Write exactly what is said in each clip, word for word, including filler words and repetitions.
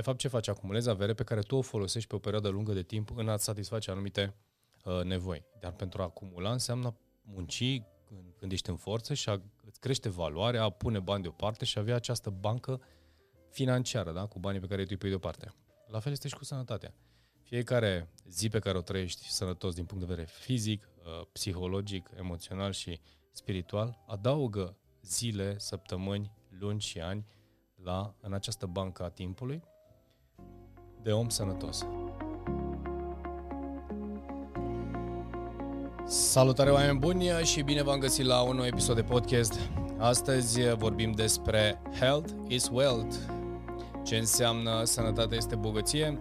De fapt, ce faci? Acumulezi avere pe care tu o folosești pe o perioadă lungă de timp în a-ți satisface anumite uh, nevoi. Dar pentru a acumula înseamnă munci când ești în forță și a, îți crește valoarea, a pune bani deoparte și a avea această bancă financiară, da? Cu banii pe care tu îi pui deoparte. La fel este și cu sănătatea. Fiecare zi pe care o trăiești sănătos din punct de vedere fizic, psihologic, emoțional și spiritual, adaugă zile, săptămâni, luni și ani la, în această bancă a timpului de om sănătos. Salutare, oameni buni, și bine v-am găsit la un nou episod de podcast. Astăzi vorbim despre Health is Wealth. Ce înseamnă sănătatea este bogăție.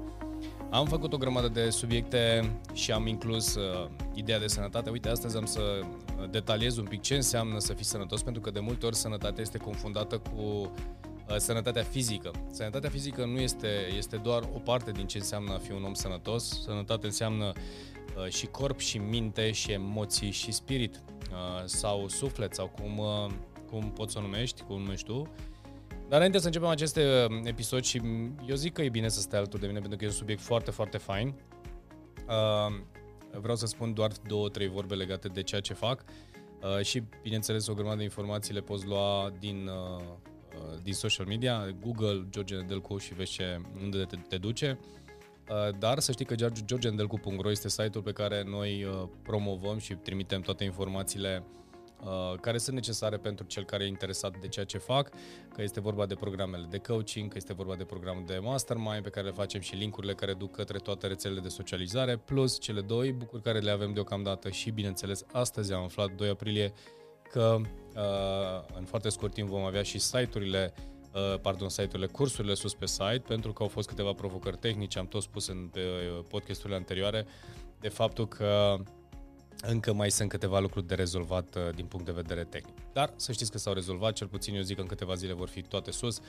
Am făcut o grămadă de subiecte și am inclus uh, ideea de sănătate. Uite, astăzi am să detaliez un pic ce înseamnă să fii sănătos, pentru că de multe ori sănătatea este confundată cu uh, sănătatea fizică. Sănătatea fizică nu este, este doar o parte din ce înseamnă a fi un om sănătos. Sănătate înseamnă uh, și corp, și minte, și emoții, și spirit, uh, sau suflet, sau cum, uh, cum poți să o numești, cum numești tu. Dar înainte să începem acest episod, și eu zic că e bine să stai alături de mine pentru că e un subiect foarte, foarte fain. Uh, vreau să spun doar două, trei vorbe legate de ceea ce fac uh, și, bineînțeles, o grămadă de informații le poți lua din, uh, din social media, Google, George Andelcu, și vezi ce, unde te, te duce. Uh, dar să știi că george andelcu punct ro este site-ul pe care noi uh, promovăm și trimitem toate informațiile care sunt necesare pentru cel care e interesat de ceea ce fac, că este vorba de programele de coaching, că este vorba de programul de mastermind pe care le facem și linkurile care duc către toate rețelele de socializare, plus cele doi bucuri care le avem deocamdată și, bineînțeles, astăzi am aflat, doi aprilie, că uh, în foarte scurt timp vom avea și site-urile, uh, pardon, site-urile, cursurile sus pe site, pentru că au fost câteva provocări tehnice, am tot spus în podcast-urile anterioare, de faptul că încă mai sunt câteva lucruri de rezolvat uh, din punct de vedere tehnic. Dar să știți că s-au rezolvat, cel puțin eu zic că în câteva zile vor fi toate sus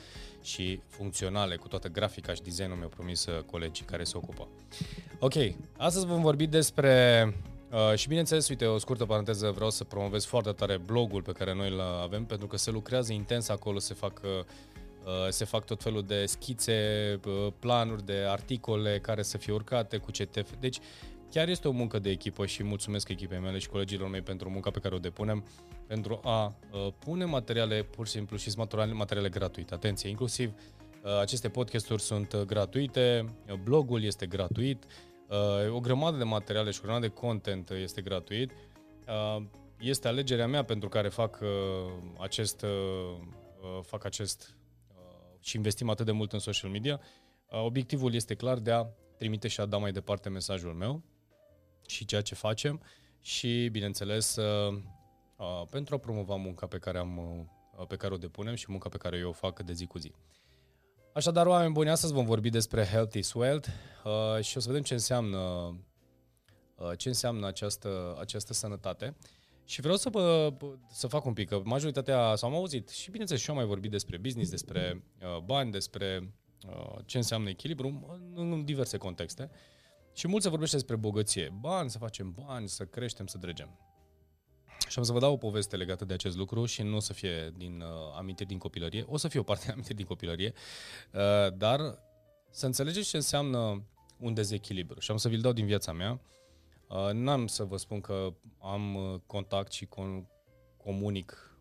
și funcționale, cu toată grafica și design-ul, mi-au promis uh, colegii care se ocupă. Ok, astăzi vom vorbi despre... Uh, și bineînțeles, uite, o scurtă paranteză, vreau să promovez foarte tare blogul pe care noi îl avem, pentru că se lucrează intens acolo, se fac... Uh, se fac tot felul de schițe, planuri de articole care să fie urcate cu C T F. Deci chiar este o muncă de echipă și mulțumesc echipei mele și colegilor mei pentru munca pe care o depunem pentru a pune materiale pur și simplu și materiale gratuite. Atenție, inclusiv aceste podcasturi sunt gratuite, blogul este gratuit, o grămadă de materiale și o grămadă de content este gratuit. Este alegerea mea pentru care fac acest fac acest și investim atât de mult în social media. Obiectivul este clar, de a trimite și a da mai departe mesajul meu și ceea ce facem și, bineînțeles, pentru a promova munca pe care, am, pe care o depunem și munca pe care eu o fac de zi cu zi. Așadar, oameni buni, astăzi vom vorbi despre Health is Wealth și o să vedem ce înseamnă, ce înseamnă această, această sănătate. Și vreau să, bă, să fac un pic, că majoritatea s-au auzit și, bineînțeles, și eu am mai vorbit despre business, despre uh, bani, despre uh, ce înseamnă echilibru în, în diverse contexte. Și mult se vorbește despre bogăție. Bani, să facem bani, să creștem, să dregem. Și am să vă dau o poveste legată de acest lucru și nu o să fie din uh, amintiri din copilărie. O să fie o parte de amintiri din copilărie, uh, dar să înțelegeți ce înseamnă un dezechilibru. Și am să vi-l dau din viața mea. N-am să vă spun că am contact și comunic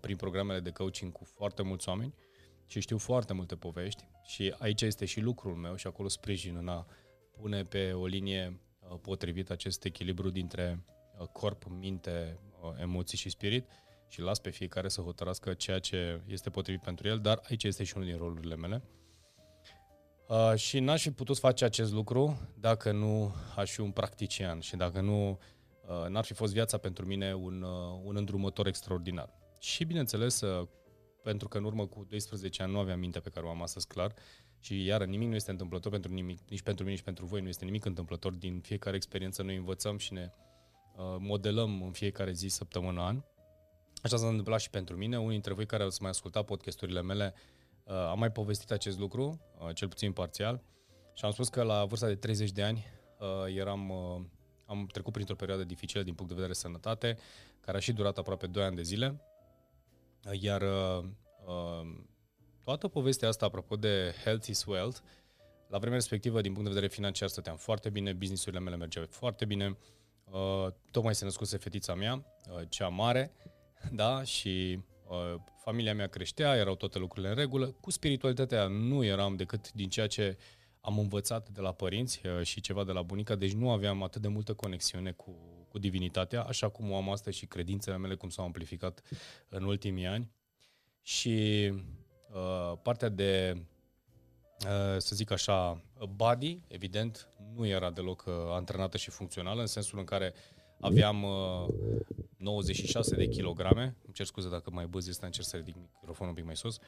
prin programele de coaching cu foarte mulți oameni și știu foarte multe povești și aici este și lucrul meu și acolo sprijin în a pune pe o linie potrivită acest echilibru dintre corp, minte, emoții și spirit și las pe fiecare să hotărască ceea ce este potrivit pentru el, dar aici este și unul din rolurile mele. Uh, și n-aș fi putut face acest lucru dacă nu aș fi un practician și dacă nu uh, n-ar fi fost viața pentru mine un, uh, un îndrumător extraordinar. Și bineînțeles, uh, pentru că în urmă cu doisprezece ani nu aveam mintea pe care o am astăzi, clar, și iară nimic nu este întâmplător pentru nimic, nici pentru mine, nici pentru voi nu este nimic întâmplător, din fiecare experiență noi învățăm și ne uh, modelăm în fiecare zi, săptămână, an. Așa s-a întâmplat și pentru mine. Unii dintre voi care ați mai ascultat podcasturile mele, Uh, am mai povestit acest lucru, uh, cel puțin parțial, și am spus că la vârsta de treizeci de ani uh, eram, uh, am trecut printr-o perioadă dificilă din punct de vedere sănătate, care a și durat aproape doi ani de zile, uh, iar uh, uh, toată povestea asta, apropo de Health is Wealth, La vremea respectivă, din punct de vedere financiar, stăteam foarte bine, business-urile mele mergeau foarte bine, uh, tocmai se născuse fetița mea, uh, cea mare, da, și uh, familia mea creștea, erau toate lucrurile în regulă. Cu spiritualitatea nu eram decât din ceea ce am învățat de la părinți uh, și ceva de la bunica, deci nu aveam atât de multă conexiune cu, cu divinitatea, așa cum o am astăzi și credințele mele cum s-au amplificat în ultimii ani. Și uh, partea de... să zic așa, body, evident, nu era deloc antrenată și funcțională, în sensul în care aveam nouăzeci și șase de kilograme, îmi cer scuze dacă mai băzi este, încerc să ridic microfonul un pic mai sus,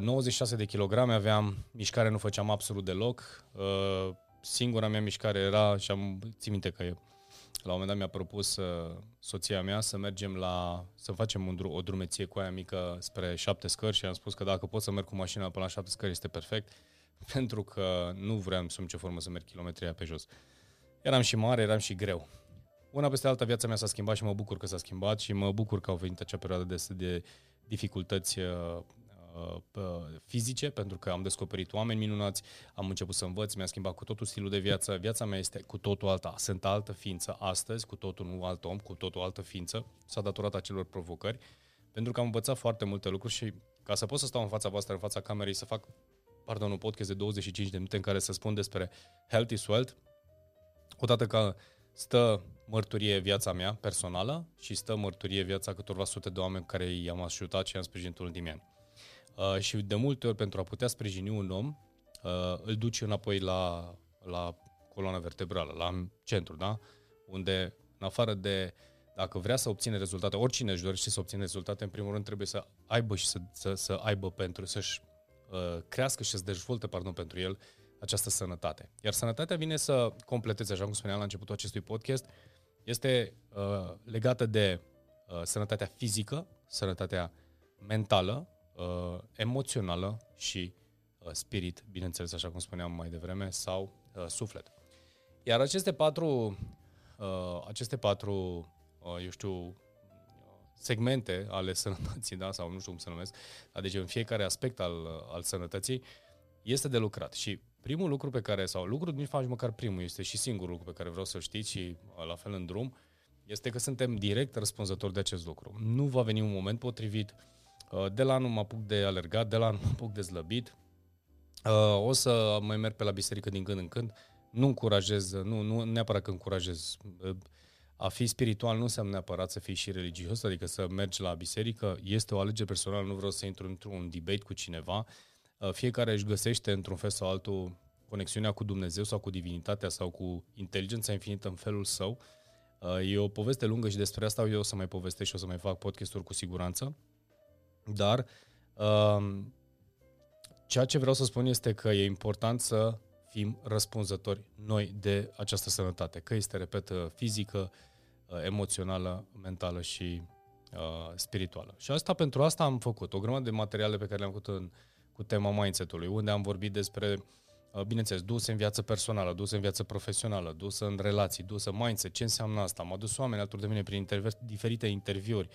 nouăzeci și șase de kilograme aveam, mișcare nu făceam absolut deloc, singura mea mișcare era, și am, țin minte că eu, la un moment dat mi-a propus soția mea să mergem la, să facem un, o drumeție cu aia mică spre șapte scări și am spus că dacă pot să merg cu mașina până la șapte scări este perfect, pentru că nu vreau sub nicio formă să merg kilometrii aia pe jos. Eram și mare, eram și greu. Una peste alta, viața mea s-a schimbat și mă bucur că s-a schimbat și mă bucur că au venit acea perioadă de, de dificultăți uh, fizice, pentru că am descoperit oameni minunați, am început să învăț, mi-a schimbat cu totul stilul de viață, viața mea este cu totul alta, sunt altă ființă astăzi, cu totul un alt om, cu totul altă ființă, s-a datorat acelor provocări, pentru că am învățat foarte multe lucruri și ca să pot să stau în fața voastră, în fața camerei, să fac, pardon, un podcast de douăzeci și cinci de minute în care să spun despre health is wealth, odată că stă mărturie viața mea personală și stă mărturie viața câtorva sute de oameni care i-am ajutat și i-am sprijinit în ultimii ani. Uh, și de multe ori, pentru a putea sprijini un om, uh, îl duci înapoi la, la coloana vertebrală, la centru, da? Unde, în afară de, dacă vrea să obține rezultate, oricine își dorește să obține rezultate, în primul rând trebuie să aibă și să, să, să aibă pentru, să-și uh, crească și să-și dezvolte, pardon, pentru el această sănătate. Iar sănătatea vine să completeze, așa cum spuneam la începutul acestui podcast, este uh, legată de uh, sănătatea fizică, sănătatea mentală, Uh, emoțională și uh, spirit, bineînțeles, așa cum spuneam mai devreme, sau uh, suflet. Iar aceste patru, uh, aceste patru uh, eu știu, segmente ale sănătății, da, sau nu știu cum se numesc, adică în fiecare aspect al, al sănătății, este de lucrat. Și primul lucru pe care, sau lucrul, nici faci măcar primul, este și singurul lucru pe care vreau să-l știți și uh, la fel în drum, este că suntem direct răspunzători de acest lucru. Nu va veni un moment potrivit. De la anul mă apuc de alergat, de la anul mă apuc de slăbit, o să mai merg pe la biserică din când în când, nu încurajez, nu, nu neapărat că încurajez, a fi spiritual nu înseamnă neapărat să fii și religios, adică să mergi la biserică, este o alegere personală, nu vreau să intru într-un debate cu cineva, fiecare își găsește într-un fel sau altul conexiunea cu Dumnezeu sau cu divinitatea sau cu inteligența infinită în felul său, e o poveste lungă și despre asta eu o să mai povestesc și o să mai fac podcast-uri cu siguranță. Dar um, ceea ce vreau să spun este că e important să fim răspunzători noi de această sănătate, că este, repet, fizică, emoțională, mentală și uh, spirituală. Și asta, pentru asta am făcut o grămadă de materiale pe care le-am făcut în, cu tema mindset-ului, unde am vorbit despre, uh, bineînțeles, dus în viață personală, dus în viață profesională, dus în relații, dus în mindset, ce înseamnă asta. Am adus oameni alături de mine prin interver- diferite interviuri,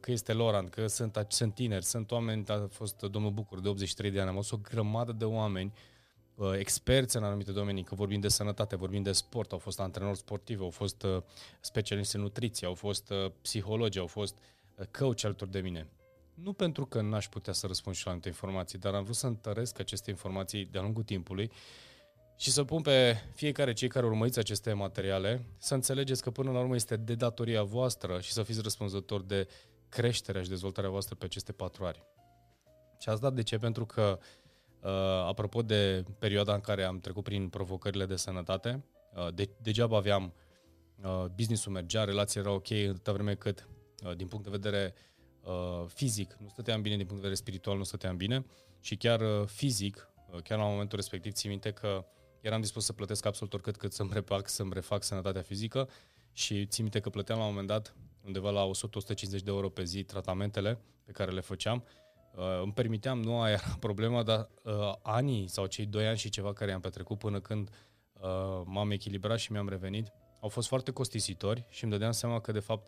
că este Lorant, că sunt, sunt tineri, sunt oameni, a fost domnul Bucur de optzeci și trei de ani, am fost o grămadă de oameni, experți în anumite domenii, că vorbim de sănătate, vorbim de sport, au fost antrenori sportivi, au fost specialiști în nutriție, au fost psihologi, au fost coach alături de mine. Nu pentru că n-aș putea să răspund și la anumite informații, dar am vrut să întăresc aceste informații de-a lungul timpului și să pun pe fiecare cei care urmăriți aceste materiale să înțelegeți că până la urmă este de datoria voastră și să fiți răspunzători de creșterea și dezvoltarea voastră pe aceste patru ani. Și asta de ce? Pentru că, apropo de perioada în care am trecut prin provocările de sănătate, de, degeaba aveam, business-ul mergea, relații erau ok atâta vreme cât, din punct de vedere fizic, nu stăteam bine, din punct de vedere spiritual nu stăteam bine și chiar fizic, chiar la momentul respectiv, țin minte că eram dispus să plătesc absolut oricât cât să-mi repac, să-mi refac sănătatea fizică și țin minte că plăteam la un moment dat undeva la o sută - o sută cincizeci de euro pe zi tratamentele pe care le făceam. Uh, îmi permiteam, nu aia era problema, dar uh, anii sau cei doi ani și ceva care i-am petrecut până când uh, m-am echilibrat și mi-am revenit, au fost foarte costisitori și îmi dădeam seama că de fapt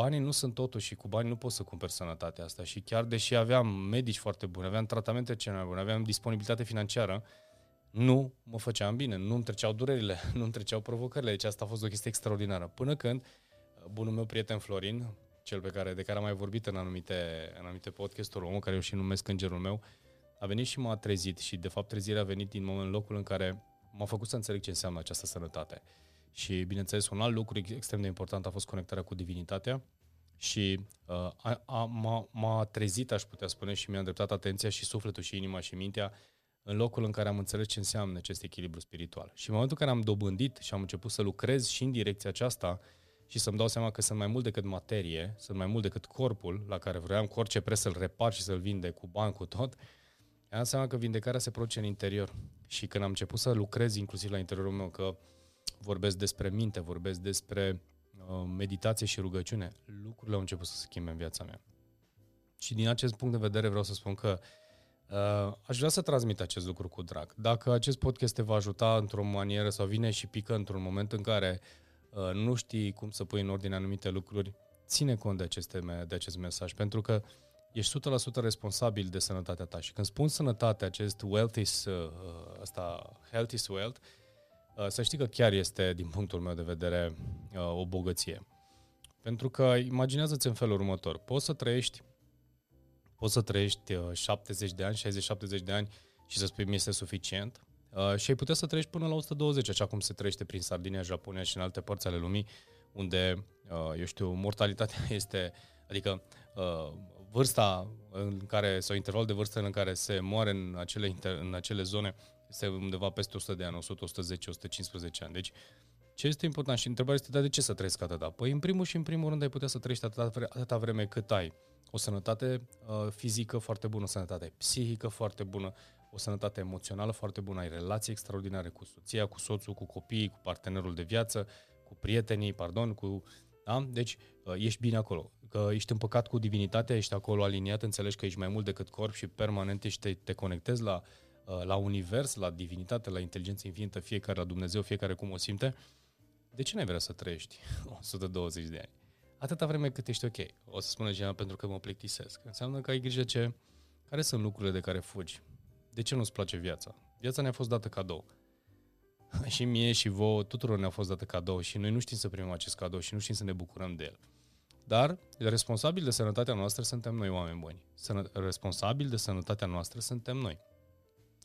banii nu sunt totul și cu banii nu poți să cumperi sănătatea asta. Și chiar deși aveam medici foarte buni, aveam tratamente cele mai bune, aveam disponibilitate financiară, nu mă făceam bine, nu îmi treceau durerile, nu îmi treceau provocările. Deci asta a fost o chestie extraordinară. Până când bunul meu prieten Florin, cel pe care, de care am mai vorbit în anumite, în anumite podcasturi, omul care eu și numesc îngerul meu, a venit și m-a trezit și de fapt trezirea a venit din momentul, locul în care m-a făcut să înțeleg ce înseamnă această sănătate. Și bineînțeles, un alt lucru extrem de important a fost conectarea cu divinitatea și uh, a, a, m-a, m-a trezit, aș putea spune, și mi-a îndreptat atenția și sufletul și inima și mintea în locul în care am înțeles ce înseamnă acest echilibru spiritual. Și în momentul în care am dobândit și am început să lucrez și în direcția aceasta și să-mi dau seama că sunt mai mult decât materie, sunt mai mult decât corpul la care vroiam cu orice preț să-l repar și să-l vinde cu bani, cu tot, am seama că vindecarea se produce în interior. Și când am început să lucrez inclusiv la interiorul meu, că vorbesc despre minte, vorbesc despre uh, meditație și rugăciune, lucrurile au început să se schimbe în viața mea. Și din acest punct de vedere vreau să spun că uh, aș vrea să transmit acest lucru cu drag. Dacă acest podcast te va ajuta într-o manieră sau vine și pică într-un moment în care uh, nu știi cum să pui în ordine anumite lucruri, ține cont de, aceste, de acest mesaj, pentru că ești o sută la sută responsabil de sănătatea ta. Și când spun sănătate, acest wealth is, uh, asta, health is wealth, uh, să știi că chiar este, din punctul meu de vedere, uh, o bogăție. Pentru că imaginează-ți în felul următor. Poți să trăiești, poți să trăiești uh, șaptezeci de ani, șaizeci șaptezeci de ani și să spui mi este suficient uh, și ai putea să trăiești până la o sută douăzeci, așa cum se trăiește prin Sardinia, Japonia și în alte părți ale lumii, unde, uh, eu știu, mortalitatea este, adică, uh, vârsta în care, sau interval de vârstă în care se moare în acele, în acele zone este undeva peste o sută de ani, o sută, o sută zece, o sută cincisprezece ani. Deci, ce este important? Și întrebarea este, dar de ce să trăiesc atâta? Păi, în primul și în primul rând, ai putea să trăiești atâta, atâta vreme cât ai o sănătate uh, fizică foarte bună, o sănătate psihică foarte bună, o sănătate emoțională foarte bună, ai relații extraordinare cu soția, cu soțul, cu copiii, cu partenerul de viață, cu prietenii, pardon, cu... Da? Deci, uh, ești bine acolo. Că ești împăcat cu divinitatea, ești acolo aliniat, înțelegi că ești mai mult decât corp și permanent ești, te, te conectezi la, la univers, la divinitate, la inteligență infinită, fiecare la Dumnezeu, fiecare cum o simte. De ce n-ai vrea să trăiești o sută douăzeci de ani? Atâta vreme cât ești ok. O să spună genul pentru că mă plictisesc. Înseamnă că ai grijă ce, care sunt lucrurile de care fugi. De ce nu-ți place viața? Viața ne-a fost dată cadou. Și mie și vouă, tuturor ne-a fost dată cadou și noi nu știm să primim acest cadou și nu știm să ne bucurăm de el. Dar responsabili de sănătatea noastră suntem noi, oameni buni. Sănă- responsabili de sănătatea noastră suntem noi.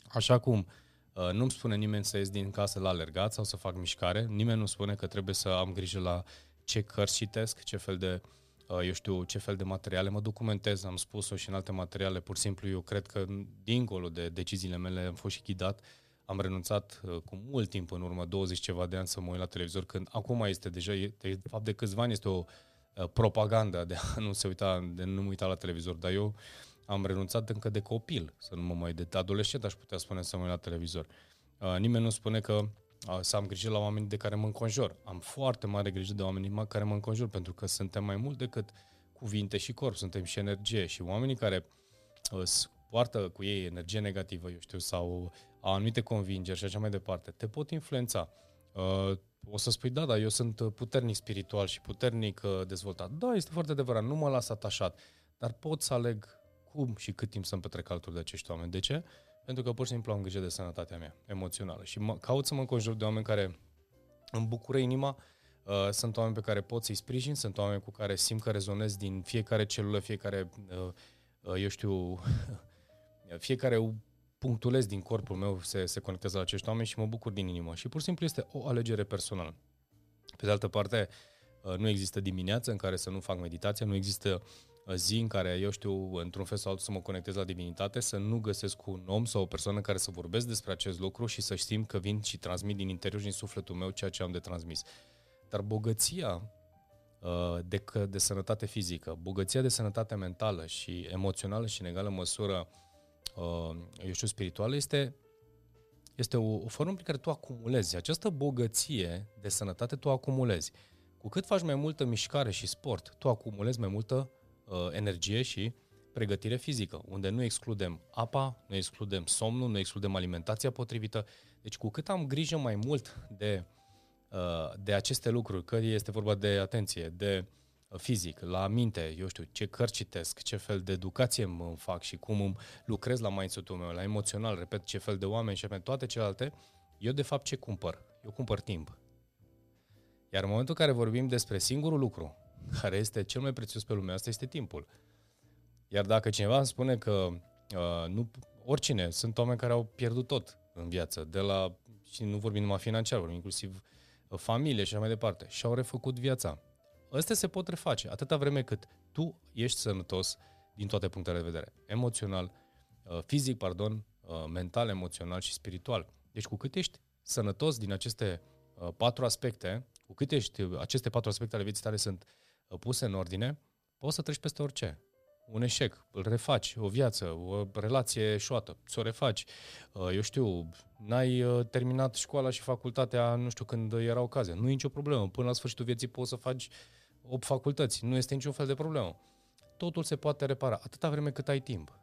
Așa cum uh, nu-mi spune nimeni să ies din casă la alergat sau să fac mișcare, nimeni nu spune că trebuie să am grijă la ce cărți citesc, ce fel de, uh, eu știu, ce fel de materiale mă documentez, am spus-o și în alte materiale, pur și simplu eu cred că dincolo de deciziile mele am fost și ghidat. Am renunțat uh, cu mult timp în urmă, douăzeci ceva de ani, să mă uit la televizor, când acum este deja, e, de fapt de câțiva ani este o propaganda de a nu se uita, de nu mă uita la televizor, dar eu am renunțat încă de copil, să nu mă mai de adolescent, aș putea spune, să mă uit la televizor. Uh, nimeni nu spune că uh, să am grijă la oamenii de care mă înconjur. Am foarte mare grijă de oamenii care mă înconjur, pentru că suntem mai mult decât cuvinte și corp, suntem și energie și oamenii care uh, poartă cu ei energie negativă, eu știu, sau anumite convingeri și așa mai departe, te pot influența. Uh, O să spui, da, da, eu sunt puternic spiritual și puternic dezvoltat. Da, este foarte adevărat, nu mă las atașat, dar pot să aleg cum și cât timp să-mi petrec alături de acești oameni. De ce? Pentru că pur și simplu am grijă de sănătatea mea emoțională și mă, caut să mă înconjur de oameni care îmi bucură inima, uh, sunt oameni pe care pot să-i sprijin, sunt oameni cu care simt că rezonez din fiecare celulă, fiecare, uh, uh, eu știu, fiecare... punctulez din corpul meu, se, se conectează la acești oameni și mă bucur din inimă. Și pur și simplu este o alegere personală. Pe de altă parte, nu există dimineață în care să nu fac meditație, nu există zi în care, eu știu, într-un fel sau altul să mă conectez la divinitate, să nu găsesc un om sau o persoană care să vorbesc despre acest lucru și să simt că vin și transmit din interior și din sufletul meu ceea ce am de transmis. Dar bogăția de, de sănătate fizică, bogăția de sănătate mentală și emoțională și în egală măsură, eu știu, spirituală, este, este o, o formă prin care tu acumulezi. Această bogăție de sănătate tu acumulezi. Cu cât faci mai multă mișcare și sport, tu acumulezi mai multă uh, energie și pregătire fizică, unde nu excludem apa, nu excludem somnul, nu excludem alimentația potrivită. Deci cu cât am grijă mai mult de, uh, de aceste lucruri, că este vorba de atenție, de fizic, la minte, eu știu, ce cărți citesc, ce fel de educație îmi fac și cum îmi lucrez la mindset-ul meu, la emoțional, repet, ce fel de oameni și toate celelalte, eu de fapt ce cumpăr? Eu cumpăr timp. Iar în momentul în care vorbim despre singurul lucru care este cel mai prețios pe lumea asta, este timpul. Iar dacă cineva îmi spune că uh, nu, oricine, sunt oameni care au pierdut tot în viață, de la, și nu vorbim numai financiar, vorbim inclusiv familie și așa mai departe, și-au refăcut viața. Astea se pot reface atâta vreme cât tu ești sănătos din toate punctele de vedere. Emoțional, fizic, pardon, mental, emoțional și spiritual. Deci cu cât ești sănătos din aceste patru aspecte, cu cât ești, aceste patru aspecte ale vieții tale sunt puse în ordine, poți să treci peste orice. Un eșec, îl refaci, o viață, o relație eșuată, ți-o refaci. Eu știu, n-ai terminat școala și facultatea, nu știu, când era ocazia. Nu e nicio problemă, până la sfârșitul vieții poți să faci opt facultăți, nu este niciun fel de problemă. Totul se poate repara, atâta vreme cât ai timp.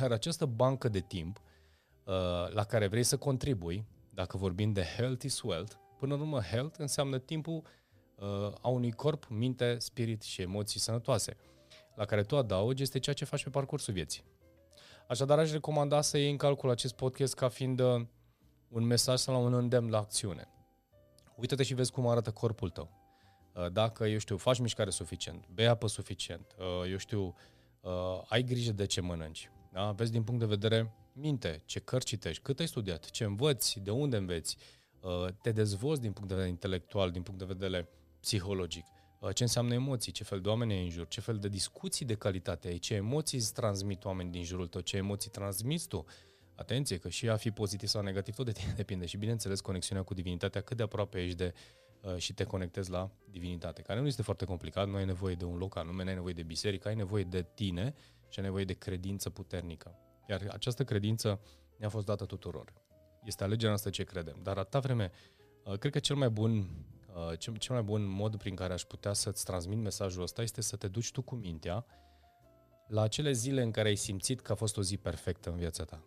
Iar această bancă de timp la care vrei să contribui, dacă vorbim de health is wealth, până în urmă health înseamnă timpul a unui corp, minte, spirit și emoții sănătoase, la care tu adaugi este ceea ce faci pe parcursul vieții. Așadar, aș recomanda să iei în calcul acest podcast ca fiind un mesaj sau un îndemn la acțiune. Uită-te și vezi cum arată corpul tău. Dacă, eu știu, faci mișcare suficient, bei apă suficient, eu știu, ai grijă de ce mănânci, da? Vezi din punct de vedere minte, ce cărți citești, cât ai studiat, ce învăți, de unde înveți, te dezvolți din punct de vedere intelectual, din punct de vedere psihologic, ce înseamnă emoții, ce fel de oameni ai în jur, ce fel de discuții de calitate ai, ce emoții îți transmit oameni din jurul tău, ce emoții transmiți tu. Atenție că și a fi pozitiv sau negativ tot de tine depinde și, bineînțeles, conexiunea cu divinitatea, cât de aproape ești de și te conectezi la divinitate, care nu este foarte complicat, nu ai nevoie de un loc anume, nu ai nevoie de biserică, ai nevoie de tine și ai nevoie de credință puternică. Iar această credință ne-a fost dată tuturor. Este alegerea noastră ce credem, dar atâta vreme, cred că cel mai bun, cel mai bun mod prin care aș putea să-ți transmit mesajul ăsta este să te duci tu cu mintea la acele zile în care ai simțit că a fost o zi perfectă în viața ta.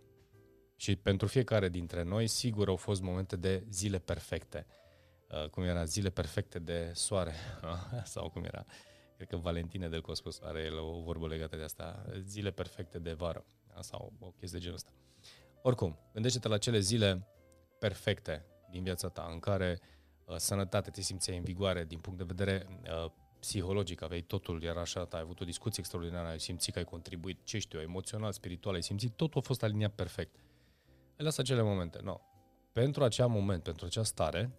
Și pentru fiecare dintre noi, sigur, au fost momente de zile perfecte. Cum era, zile perfecte de soare, sau cum era, cred că Valentino del Corso are el o vorbă legată de asta, zile perfecte de vară, sau o chestie de genul ăsta. Oricum, gândește-te la acele zile perfecte din viața ta, în care uh, sănătate, te simțeai în vigoare din punct de vedere uh, psihologic, aveai totul, iar așa, ta, ai avut o discuție extraordinară, ai simțit că ai contribuit, ce știu, emoțional, spiritual, ai simțit, totul a fost aliniat perfect. Îi lasă acele momente, no. Pentru acea moment, pentru acea stare,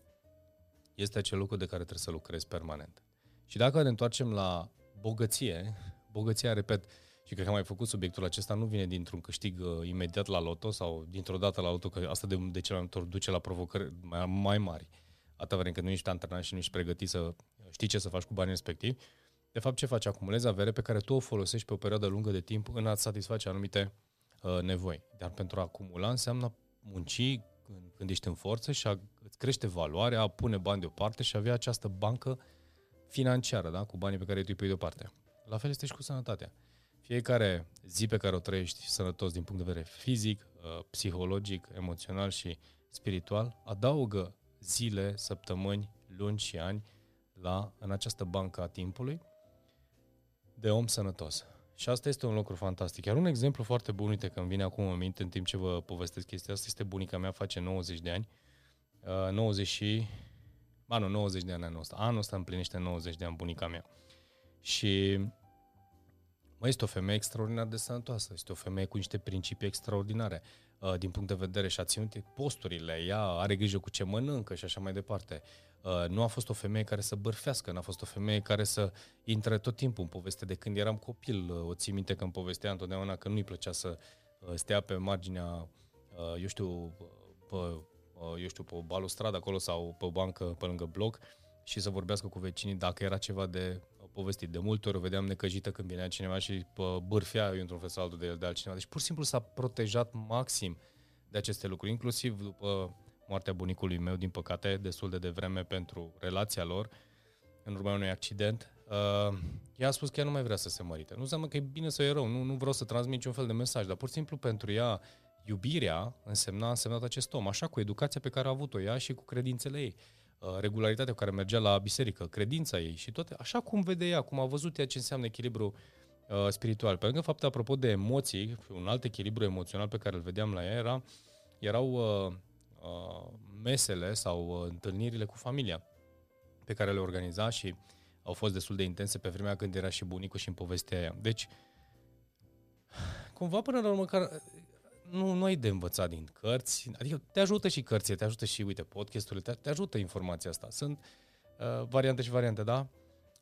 este acel lucru de care trebuie să lucrezi permanent. Și dacă ne întoarcem la bogăție, bogăția, repet, și cred că am mai făcut subiectul acesta, nu vine dintr-un câștig uh, imediat la loto sau dintr-o dată la loto, că asta de, de ce l-am duce la provocări mai, mai mari, atâta vreme când nu ești antrenat și nu ești pregătit să știi ce să faci cu banii respectivi. De fapt, ce faci? Acumulezi avere pe care tu o folosești pe o perioadă lungă de timp în a-ți satisface anumite uh, nevoi. Dar pentru a acumula înseamnă munci când ești în forță și a, îți crește valoarea, a pune bani deoparte și a avea această bancă financiară, da? Cu banii pe care tu îi pui deoparte. La fel este și cu sănătatea. Fiecare zi pe care o trăiești sănătos din punct de vedere fizic, psihologic, emoțional și spiritual, adaugă zile, săptămâni, luni și ani la, în această bancă a timpului de om sănătos. Și asta este un lucru fantastic. Iar un exemplu foarte bun, uite că îmi vine acum în minte în timp ce vă povestesc chestia asta, este bunica mea, face nouăzeci de ani, nouăzeci și... Ba nu, nouăzeci de ani anul ăsta. Anul ăsta împlinește nouăzeci de ani bunica mea. Și... Mă, este o femeie extraordinar de sănătoasă, este o femeie cu niște principii extraordinare din punct de vedere și a ținut posturile, ea are grijă cu ce mănâncă și așa mai departe. Nu a fost o femeie care să bârfească, nu a fost o femeie care să intre tot timpul în poveste. De când eram copil, o țin minte că îmi povestea întotdeauna că nu-i plăcea să stea pe marginea, eu știu, pe, eu știu, pe o balustradă acolo sau pe o bancă pe lângă bloc și să vorbească cu vecinii dacă era ceva de... povestit. De multe ori o vedeam necăjită când vinea cineva și pă, bârfea eu într-un fel sau altul de, de altcineva. Deci pur și simplu s-a protejat maxim de aceste lucruri, inclusiv după moartea bunicului meu, din păcate, destul de devreme pentru relația lor, în urma unui accident. Uh, ea a spus că ea nu mai vrea să se mărite. Nu înseamnă că e bine sau e rău, nu, nu vreau să transmit niciun fel de mesaj, dar pur și simplu pentru ea iubirea însemna, însemnat acest om, așa cu educația pe care a avut-o ea și cu credințele ei. regularitatea cu care mergea la biserică, credința ei și toate, așa cum vede ea, cum a văzut ea ce înseamnă echilibru uh, spiritual. Pe lângă fapt, apropo de emoții, un alt echilibru emoțional pe care îl vedeam la ea era, erau uh, uh, mesele sau uh, întâlnirile cu familia pe care le organiza și au fost destul de intense pe vremea când era și bunicul și în povestea aia. Deci, cumva până la urmă, nu, nu ai de învățat din cărți, adică te ajută și cărțile, te ajută și, uite, podcast-urile, te, te ajută informația asta. Sunt uh, variante și variante, da?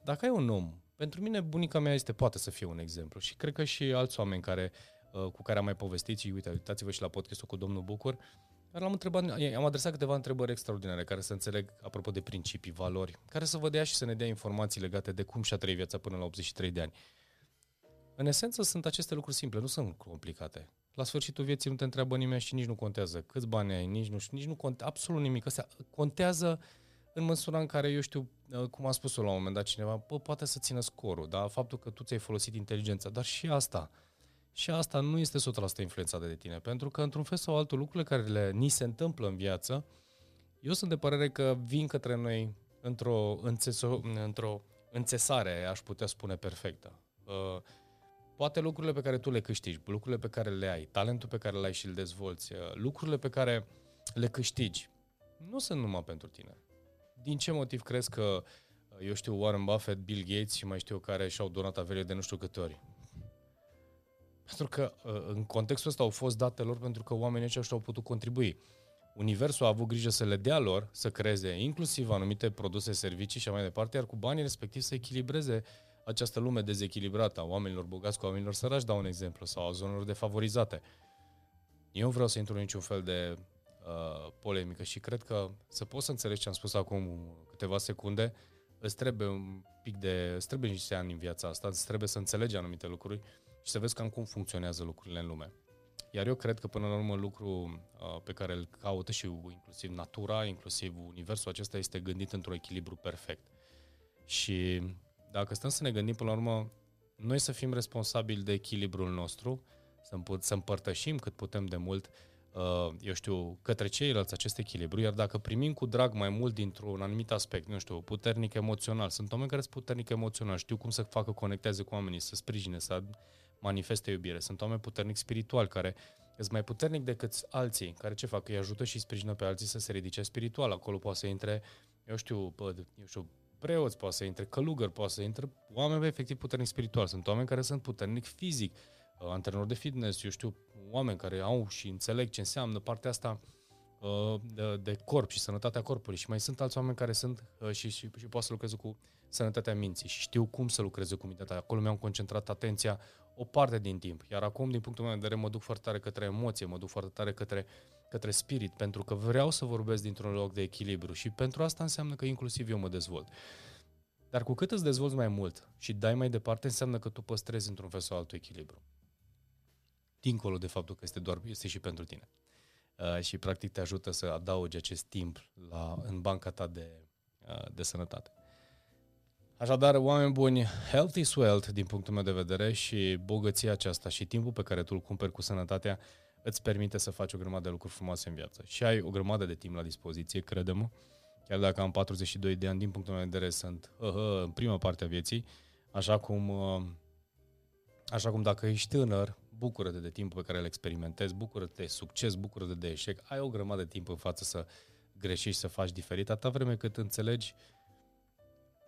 Dacă ai un om, pentru mine bunica mea este, poate să fie un exemplu și cred că și alți oameni care, uh, cu care am mai povestit și, uite, uitați-vă și la podcastul cu domnul Bucur, dar l-am întrebat, am adresat câteva întrebări extraordinare care să înțeleg, apropo de principii, valori, care să vă dea și să ne dea informații legate de cum și-a trăit viața până la optzeci și trei de ani. În esență sunt aceste lucruri simple, nu sunt complicate. La sfârșitul vieții nu te întreabă nimeni și nici nu contează câți bani ai, nici nu, nici nu contează absolut nimic. Asta contează în măsura în care, eu știu, cum a spus-o la un moment dat cineva, bă, poate să țină scorul, dar faptul că tu ți-ai folosit inteligența, dar și asta, și asta nu este o sută la sută influențată de tine, pentru că într-un fel sau altul lucrurile care le, ni se întâmplă în viață, eu sunt de părere că vin către noi într-o, înțeso, într-o înțesare, aș putea spune, perfectă. Uh, Poate lucrurile pe care tu le câștigi, lucrurile pe care le ai, talentul pe care le ai și îl dezvolți, lucrurile pe care le câștigi, nu sunt numai pentru tine. Din ce motiv crezi că, eu știu, Warren Buffett, Bill Gates și mai știu eu care și-au donat averile de nu știu câte ori? Pentru că în contextul ăsta au fost date lor pentru că oamenii aceștia au putut contribui. Universul a avut grijă să le dea lor, să creeze inclusiv anumite produse, servicii și mai departe, iar cu banii respectiv să echilibreze această lume dezechilibrată a oamenilor bogați cu oamenilor sărași, dau un exemplu, sau a zonelor defavorizate. Eu nu vreau să intru în niciun fel de uh, polemică și cred că să poți să înțelegi ce am spus acum câteva secunde, îți trebuie un pic de, îți trebuie niște ani în viața asta, îți trebuie să înțelegi anumite lucruri și să vezi cam cum funcționează lucrurile în lume. Iar eu cred că până la urmă lucru uh, pe care îl caută și inclusiv natura, inclusiv universul acesta este gândit într-un echilibru perfect. Și dacă stăm să ne gândim, până la urmă, noi să fim responsabili de echilibrul nostru, să împărtășim cât putem de mult, eu știu, către ceilalți acest echilibru, iar dacă primim cu drag mai mult dintr-un anumit aspect, nu știu, puternic emoțional, sunt oameni care sunt puternic emoțional, știu cum să facă, conecteze cu oamenii, să sprijine, să manifeste iubire, sunt oameni puternic spiritual, care sunt mai puternic decât alții, care ce fac? Îi ajută și sprijină pe alții să se ridice spiritual, acolo poate să intre, eu știu, eu știu, preoți, poate să intre călugări, poate să intre oameni efectiv puternic spiritual. Sunt oameni care sunt puternic fizic, antrenori de fitness, eu știu, oameni care au și înțeleg ce înseamnă partea asta de corp și sănătatea corpului. Și mai sunt alți oameni care sunt și, și, și poate să lucreze cu sănătatea minții și știu cum să lucreze cu mintea ta. Acolo mi-am concentrat atenția o parte din timp. Iar acum, din punctul meu de vedere, mă duc foarte tare către emoție, mă duc foarte tare către către spirit, pentru că vreau să vorbesc dintr-un loc de echilibru și pentru asta înseamnă că inclusiv eu mă dezvolt. Dar cu cât îți dezvolți mai mult și dai mai departe, înseamnă că tu păstrezi într-un fel sau altul echilibru. Dincolo de faptul că este doar este și pentru tine. Uh, și practic te ajută să adaugi acest timp la, în banca ta de, uh, de sănătate. Așadar, oameni buni, health is wealth din punctul meu de vedere și bogăția aceasta și timpul pe care tu îl cumperi cu sănătatea îți permite să faci o grămadă de lucruri frumoase în viață. Și ai o grămadă de timp la dispoziție, crede-mă. Chiar dacă am patruzeci și doi de ani, din punctul meu de vedere, sunt uh, uh, în prima parte a vieții, așa cum, uh, așa cum dacă ești tânăr, bucură-te de timpul pe care îl experimentezi, bucură-te de succes, bucură-te de eșec. Ai o grămadă de timp în față să greșești, să faci diferit, atâta vreme cât înțelegi,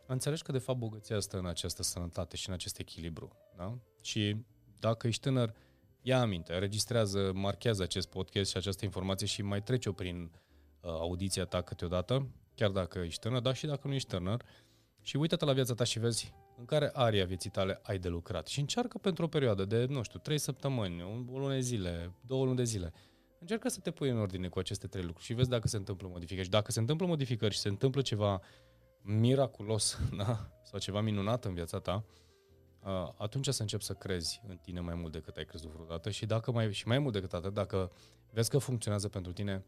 înțelegi că de fapt bogăția stă în această sănătate și în acest echilibru. Da? Și dacă ești tânăr, ia aminte, înregistrează, marchează acest podcast și această informație și mai trece-o prin uh, audiția ta câteodată, chiar dacă ești tânăr, dar și dacă nu ești tânăr. Și uite-te la viața ta și vezi în care aria vieții tale ai de lucrat. Și încearcă pentru o perioadă de, nu știu, trei săptămâni, o lună de zile, două luni de zile. Încearcă să te pui în ordine cu aceste trei lucruri și vezi dacă se întâmplă modificări. Și dacă se întâmplă modificări și se întâmplă ceva miraculos, da? Sau ceva minunat în viața ta, atunci să începi să crezi în tine mai mult decât ai crezut vreodată și, dacă mai, și mai mult decât atât, dacă vezi că funcționează pentru tine,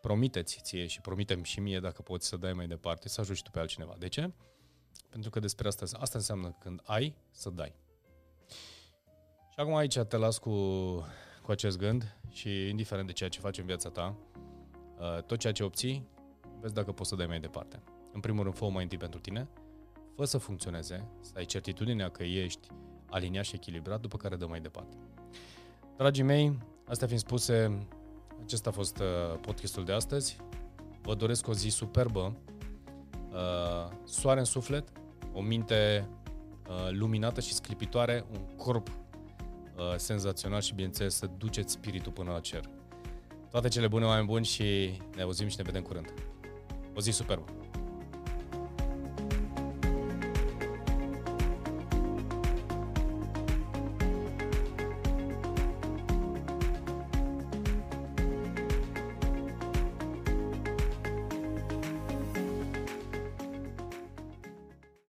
promite-ți ție și promite-mi și mie, dacă poți, să dai mai departe, să ajuți tu pe altcineva. De ce? Pentru că despre asta, asta înseamnă când ai, să dai. Și acum aici te las cu, cu acest gând și indiferent de ceea ce faci în viața ta, tot ceea ce obții, Vezi dacă poți să dai mai departe. În primul rând, fă-o mai întâi pentru tine, fă să funcționeze, să ai certitudinea că ești aliniat și echilibrat, după care dă mai departe. Dragii mei, astea fiind spuse, acesta a fost podcastul de astăzi. Vă doresc o zi superbă, soare în suflet, o minte luminată și sclipitoare, un corp senzațional și, bineînțeles, să duceți spiritul până la cer. Toate cele bune, oameni buni, și ne auzim și ne vedem curând. O zi superbă!